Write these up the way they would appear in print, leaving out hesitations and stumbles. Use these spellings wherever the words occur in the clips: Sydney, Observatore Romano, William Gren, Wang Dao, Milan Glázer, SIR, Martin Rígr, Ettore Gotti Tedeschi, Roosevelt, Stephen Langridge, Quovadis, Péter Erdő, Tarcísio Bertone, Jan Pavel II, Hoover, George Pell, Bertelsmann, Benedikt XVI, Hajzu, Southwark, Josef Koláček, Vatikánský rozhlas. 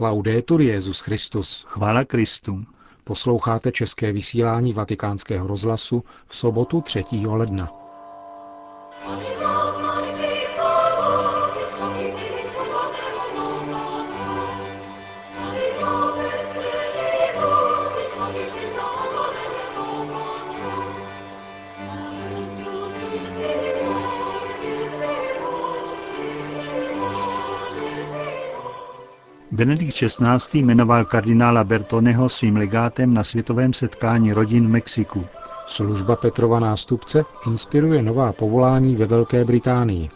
Laudetur Jesus Christus. Chvála Kristu. Posloucháte české vysílání Vatikánského rozhlasu v sobotu 3. ledna. Benedikt XVI. Jmenoval kardinála Bertoneho svým legátem na světovém setkání rodin v Mexiku. Služba Petrova nástupce inspiruje nová povolání ve Velké Británii.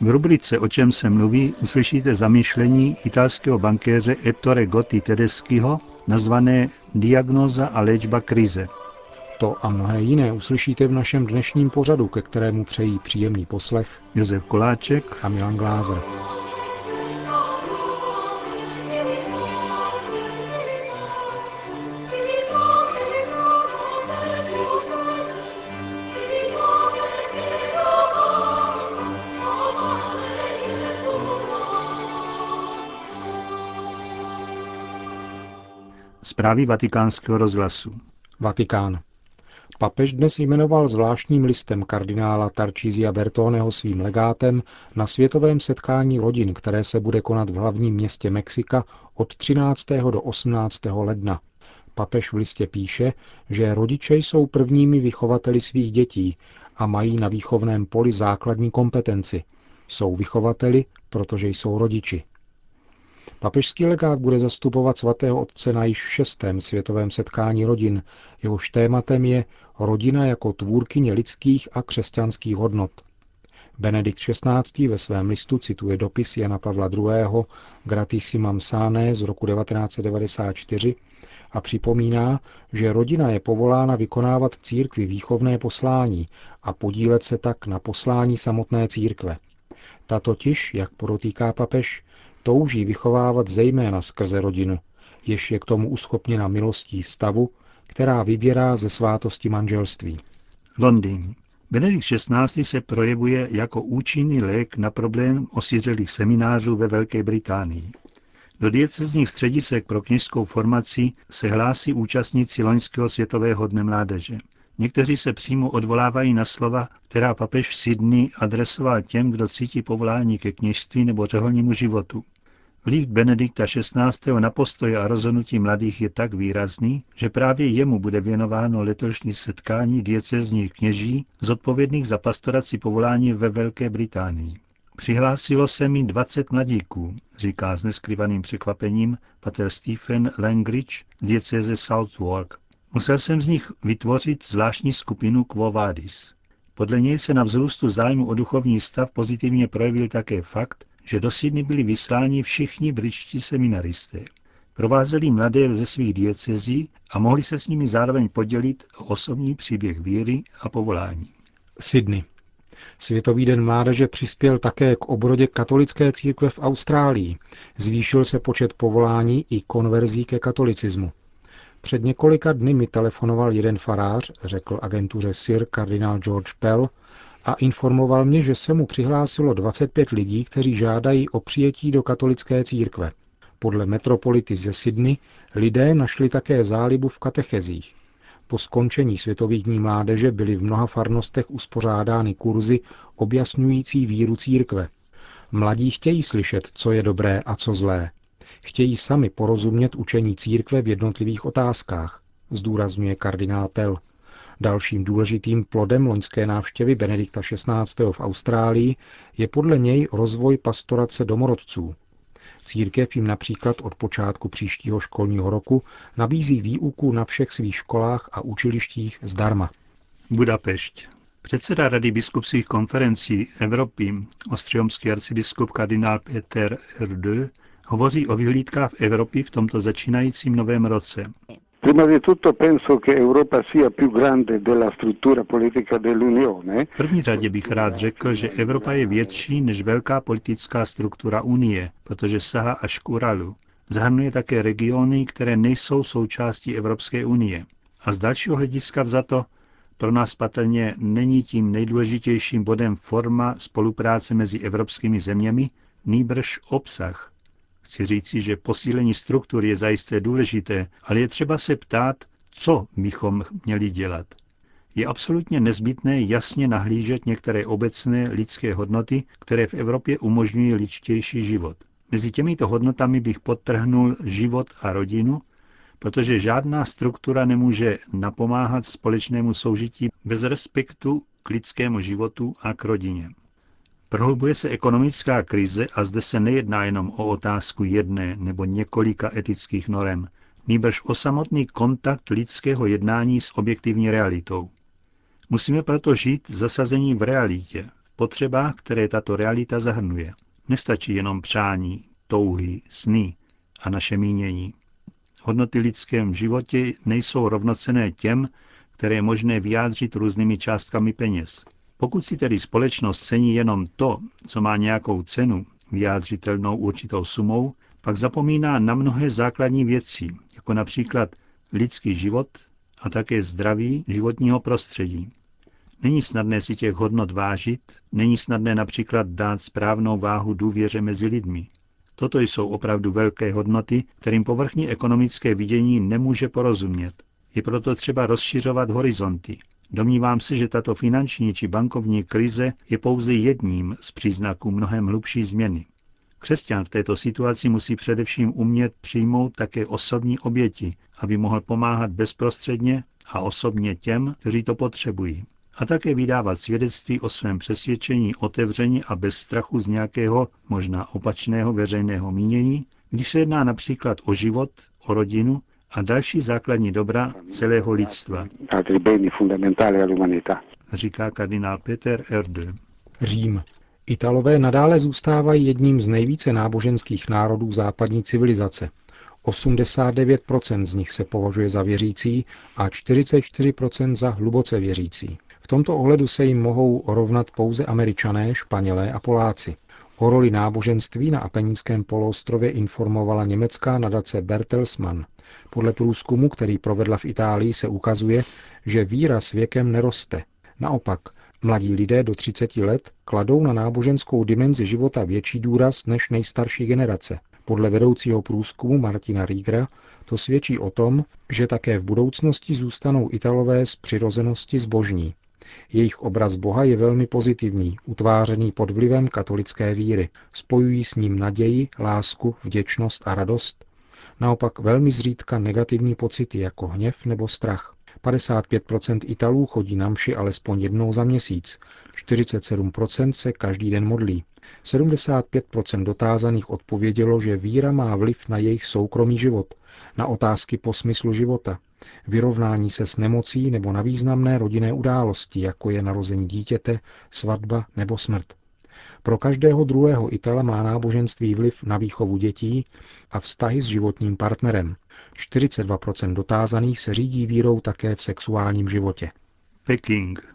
V rubrice O čem se mluví uslyšíte zamyšlení italského bankéře Ettore Gotti Tedeschiho nazvané Diagnóza a léčba krize. To a mnohé jiné uslyšíte v našem dnešním pořadu, ke kterému přejí příjemný poslech Josef Koláček a Milan Glázer. Zprávy Vatikánského rozhlasu. Vatikán. Papež dnes jmenoval zvláštním listem kardinála Tarcísia Bertoneho svým legátem na světovém setkání rodin, které se bude konat v hlavním městě Mexika od 13. do 18. ledna. Papež v listě píše, že rodiče jsou prvními vychovateli svých dětí a mají na výchovném poli základní kompetenci. Jsou vychovateli, protože jsou rodiči. Papežský legát bude zastupovat svatého otce na již 6. světovém setkání rodin. Jehož tématem je rodina jako tvůrkyně lidských a křesťanských hodnot. Benedikt XVI. Ve svém listu cituje dopis Jana Pavla II. Gratissimam Sane z roku 1994 a připomíná, že rodina je povolána vykonávat v církvi výchovné poslání a podílet se tak na poslání samotné církve. Ta totiž, jak podotýká papež, touží vychovávat zejména skrze rodinu, jež je k tomu uschopněna milostí stavu, která vyvěrá ze svátosti manželství. Londýn. Benedikt XVI. Se projevuje jako účinný lék na problém osiřelých seminářů ve Velké Británii. Do diecezních středisek pro kněžskou formaci se hlásí účastníci loňského světového dne mládeže. Někteří se přímo odvolávají na slova, která papež v Sydney adresoval těm, kdo cítí povolání ke kněžství nebo řeholnímu životu. Vliv Benedikta XVI. Na postoje a rozhodnutí mladých je tak výrazný, že právě jemu bude věnováno letošní setkání diecezních kněží zodpovědných za pastoraci povolání ve Velké Británii. Přihlásilo se mi 20 mladíků, říká s neskryvaným překvapením pater Stephen Langridge z diecéze Southwark. Musel jsem z nich vytvořit zvláštní skupinu Quovadis. Podle něj se na vzrůstu zájmu o duchovní stav pozitivně projevil také fakt, že do Sydney byli vysláni všichni britští seminaristé. Provázeli mladé ze svých diecezí a mohli se s nimi zároveň podělit o osobní příběh víry a povolání. Sydney. Světový den mládeže přispěl také k obrodě katolické církve v Austrálii. Zvýšil se počet povolání i konverzí ke katolicismu. Před několika dny mi telefonoval jeden farář, řekl agentuře SIR kardinál George Pell, a informoval mě, že se mu přihlásilo 25 lidí, kteří žádají o přijetí do katolické církve. Podle metropolity ze Sydney lidé našli také zálibu v katechezích. Po skončení Světových dní mládeže byly v mnoha farnostech uspořádány kurzy objasňující víru církve. Mladí chtějí slyšet, co je dobré a co zlé. Chtějí sami porozumět učení církve v jednotlivých otázkách, zdůrazňuje kardinál Pell. Dalším důležitým plodem loňské návštěvy Benedikta XVI. V Austrálii je podle něj rozvoj pastorace domorodců. Církev jim například od počátku příštího školního roku nabízí výuku na všech svých školách a učilištích zdarma. Budapešť. Předseda Rady biskupských konferencí Evropy, ostřihomský arcibiskup kardinál Péter Erdő, hovoří o vyhlídkách v Evropě v tomto začínajícím novém roce. V první řadě bych rád řekl, že Evropa je větší než velká politická struktura Unie, protože sahá až k Uralu. Zahrnuje také regiony, které nejsou součástí Evropské unie. A z dalšího hlediska vzato, pro nás patrně není tím nejdůležitějším bodem forma spolupráce mezi evropskými zeměmi, nýbrž obsah. Chci říci, že posílení struktur je zajisté důležité, ale je třeba se ptát, co bychom měli dělat. Je absolutně nezbytné jasně nahlížet některé obecné lidské hodnoty, které v Evropě umožňují lidštější život. Mezi těmito hodnotami bych podtrhnul život a rodinu, protože žádná struktura nemůže napomáhat společnému soužití bez respektu k lidskému životu a k rodině. Prohlubuje se ekonomická krize a zde se nejedná jenom o otázku jedné nebo několika etických norem, nýbrž o samotný kontakt lidského jednání s objektivní realitou. Musíme proto žít zasazení v realitě, v potřebách, které tato realita zahrnuje. Nestačí jenom přání, touhy, sny a naše mínění. Hodnoty v lidském životě nejsou rovnocenné těm, které je možné vyjádřit různými částkami peněz. Pokud si tedy společnost cení jenom to, co má nějakou cenu, vyjádřitelnou určitou sumou, pak zapomíná na mnohé základní věci, jako například lidský život a také zdraví životního prostředí. Není snadné si těch hodnot vážit, není snadné například dát správnou váhu důvěře mezi lidmi. Toto jsou opravdu velké hodnoty, kterým povrchní ekonomické vidění nemůže porozumět. Je proto třeba rozšiřovat horizonty. Domnívám se, že tato finanční či bankovní krize je pouze jedním z příznaků mnohem hlubší změny. Křesťan v této situaci musí především umět přijmout také osobní oběti, aby mohl pomáhat bezprostředně a osobně těm, kteří to potřebují. A také vydávat svědectví o svém přesvědčení otevřeně a bez strachu z nějakého, možná opačného veřejného mínění, když se jedná například o život, o rodinu a další základní dobra celého lidstva, říká kardinál Péter Erdő. Řím. Italové nadále zůstávají jedním z nejvíce náboženských národů západní civilizace. 89% z nich se považuje za věřící a 44% za hluboce věřící. V tomto ohledu se jim mohou rovnat pouze Američané, Španělé a Poláci. O roli náboženství na Apeninském poloostrově informovala německá nadace Bertelsmann. Podle průzkumu, který provedla v Itálii, se ukazuje, že víra s věkem neroste. Naopak, mladí lidé do 30 let kladou na náboženskou dimenzi života větší důraz než nejstarší generace. Podle vedoucího průzkumu Martina Rígra to svědčí o tom, že také v budoucnosti zůstanou Italové z přirozenosti zbožní. Jejich obraz Boha je velmi pozitivní, utvářený pod vlivem katolické víry. Spojují s ním naději, lásku, vděčnost a radost. Naopak velmi zřídka negativní pocity jako hněv nebo strach. 55% Italů chodí na mši alespoň jednou za měsíc, 47% se každý den modlí. 75% dotázaných odpovědělo, že víra má vliv na jejich soukromý život, na otázky po smyslu života, vyrovnání se s nemocí nebo na významné rodinné události, jako je narození dítěte, svatba nebo smrt. Pro každého druhého Itala má náboženství vliv na výchovu dětí a vztahy s životním partnerem. 42% dotázaných se řídí vírou také v sexuálním životě. Peking.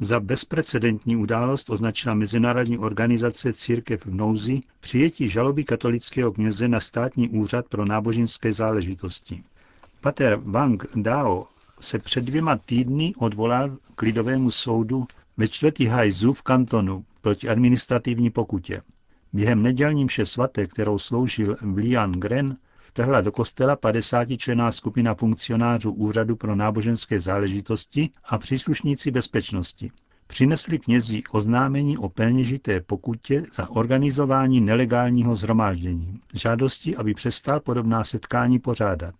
Za bezprecedentní událost označila Mezinárodní organizace Církev v nouzi přijetí žaloby katolického kněze na státní úřad pro náboženské záležitosti. Pater Wang Dao se před 2 týdny odvolal k lidovému soudu ve čtvrti Hajzu v kantonu proti administrativní pokutě. Během nedělní mše svaté, kterou sloužil William Gren, vtrhla do kostela 50členná skupina funkcionářů Úřadu pro náboženské záležitosti a příslušníci bezpečnosti. Přinesli knězi oznámení o peněžité pokutě za organizování nelegálního shromáždění, žádosti, aby přestal podobná setkání pořádat.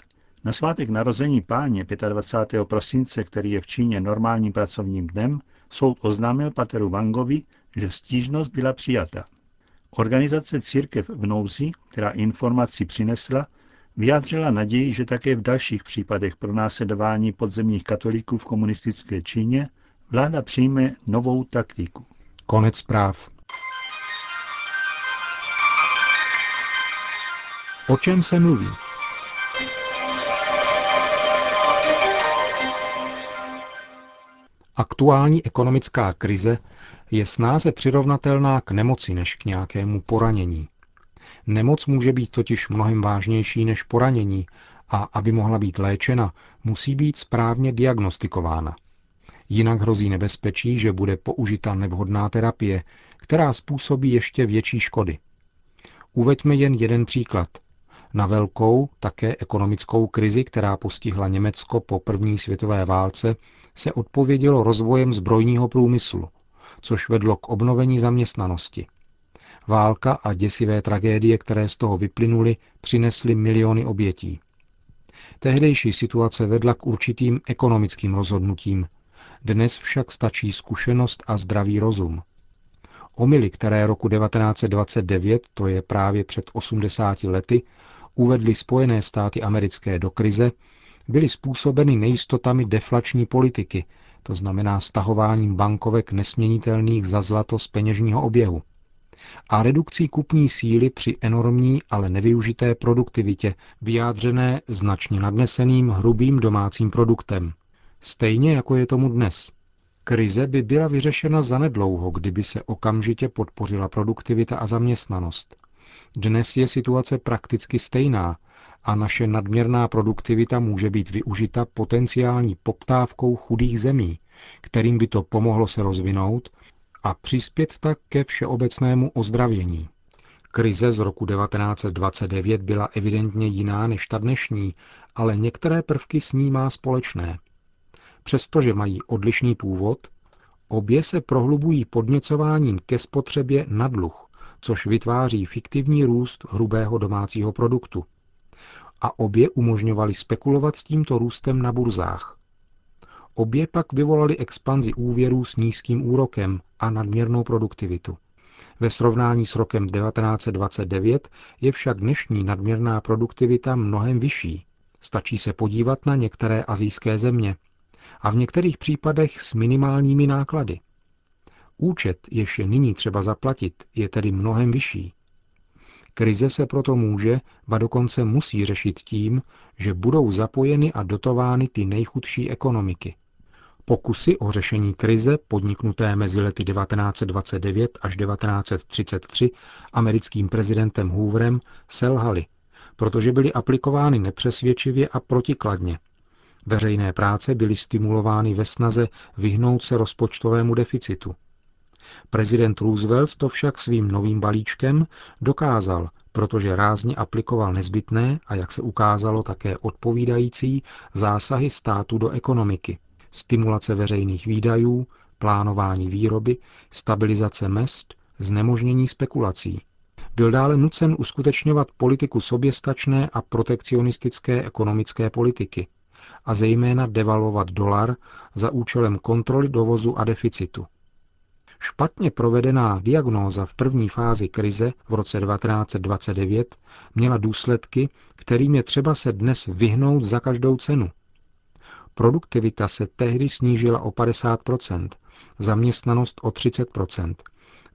Na svátek narození Páně 25. prosince, který je v Číně normálním pracovním dnem, soud oznámil pateru Wangovi, že stížnost byla přijata. Organizace Církev v nouzi, která informaci přinesla, vyjádřila naději, že také v dalších případech pronásledování podzemních katolíků v komunistické Číně vláda přijme novou taktiku. Konec zpráv. O čem se mluví? Aktuální ekonomická krize je snáze přirovnatelná k nemoci než k nějakému poranění. Nemoc může být totiž mnohem vážnější než poranění a aby mohla být léčena, musí být správně diagnostikována. Jinak hrozí nebezpečí, že bude použita nevhodná terapie, která způsobí ještě větší škody. Uveďme jen jeden příklad. Na velkou, také ekonomickou krizi, která postihla Německo po první světové válce, se odpovědělo rozvojem zbrojního průmyslu, což vedlo k obnovení zaměstnanosti. Válka a děsivé tragédie, které z toho vyplynuly, přinesly miliony obětí. Tehdejší situace vedla k určitým ekonomickým rozhodnutím. Dnes však stačí zkušenost a zdravý rozum. Omyly, které roku 1929, to je právě před 80 lety, uvedly Spojené státy americké do krize, byly způsobeny nejistotami deflační politiky, to znamená stahováním bankovek nesměnitelných za zlato z peněžního oběhu a redukcí kupní síly při enormní, ale nevyužité produktivitě, vyjádřené značně nadneseným hrubým domácím produktem. Stejně jako je tomu dnes. Krize by byla vyřešena zanedlouho, kdyby se okamžitě podpořila produktivita a zaměstnanost. Dnes je situace prakticky stejná a naše nadměrná produktivita může být využita potenciální poptávkou chudých zemí, kterým by to pomohlo se rozvinout a přispět tak ke všeobecnému ozdravění. Krize z roku 1929 byla evidentně jiná než ta dnešní, ale některé prvky s ní má společné. Přestože mají odlišný původ, obě se prohlubují podněcováním ke spotřebě na dluh, což vytváří fiktivní růst hrubého domácího produktu. A obě umožňovaly spekulovat s tímto růstem na burzách. Obě pak vyvolaly expanzi úvěrů s nízkým úrokem a nadměrnou produktivitu. Ve srovnání s rokem 1929 je však dnešní nadměrná produktivita mnohem vyšší. Stačí se podívat na některé asijské země a v některých případech s minimálními náklady. Účet, jež je nyní třeba zaplatit, je tedy mnohem vyšší. Krize se proto může, ba dokonce musí řešit tím, že budou zapojeny a dotovány ty nejchudší ekonomiky. Pokusy o řešení krize, podniknuté mezi lety 1929 až 1933 americkým prezidentem Hooverem, selhaly, protože byly aplikovány nepřesvědčivě a protikladně. Veřejné práce byly stimulovány ve snaze vyhnout se rozpočtovému deficitu. Prezident Roosevelt to však svým novým balíčkem dokázal, protože rázně aplikoval nezbytné a, jak se ukázalo, také odpovídající zásahy státu do ekonomiky. Stimulace veřejných výdajů, plánování výroby, stabilizace mezd, znemožnění spekulací. Byl dále nucen uskutečňovat politiku soběstačné a protekcionistické ekonomické politiky a zejména devalvovat dolar za účelem kontroly dovozu a deficitu. Špatně provedená diagnóza v první fázi krize v roce 1929 měla důsledky, kterým je třeba se dnes vyhnout za každou cenu. Produktivita se tehdy snížila o 50%, zaměstnanost o 30%.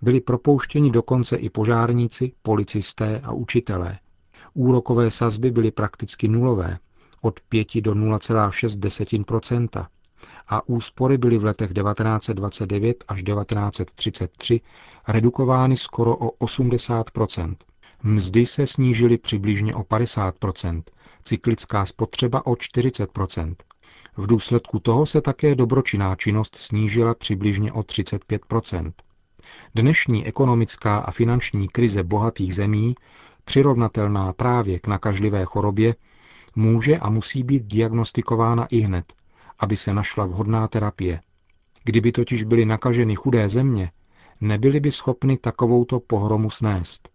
Byli propouštěni dokonce i požárníci, policisté a učitelé. Úrokové sazby byly prakticky nulové, od 5 do 0,6%. A úspory byly v letech 1929 až 1933 redukovány skoro o 80%. Mzdy se snížily přibližně o 50%, cyklická spotřeba o 40%. V důsledku toho se také dobročinná činnost snížila přibližně o 35%. Dnešní ekonomická a finanční krize bohatých zemí, přirovnatelná právě k nakažlivé chorobě, může a musí být diagnostikována ihned, aby se našla vhodná terapie. Kdyby totiž byly nakaženy chudé země, nebyly by schopny takovouto pohromu snést.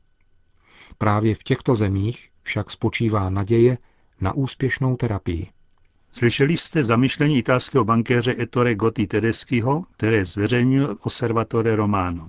Právě v těchto zemích však spočívá naděje na úspěšnou terapii. Slyšeli jste zamyšlení italského bankéře Ettore Gotti Tedeschiho, které zveřejnil Observatore Romano.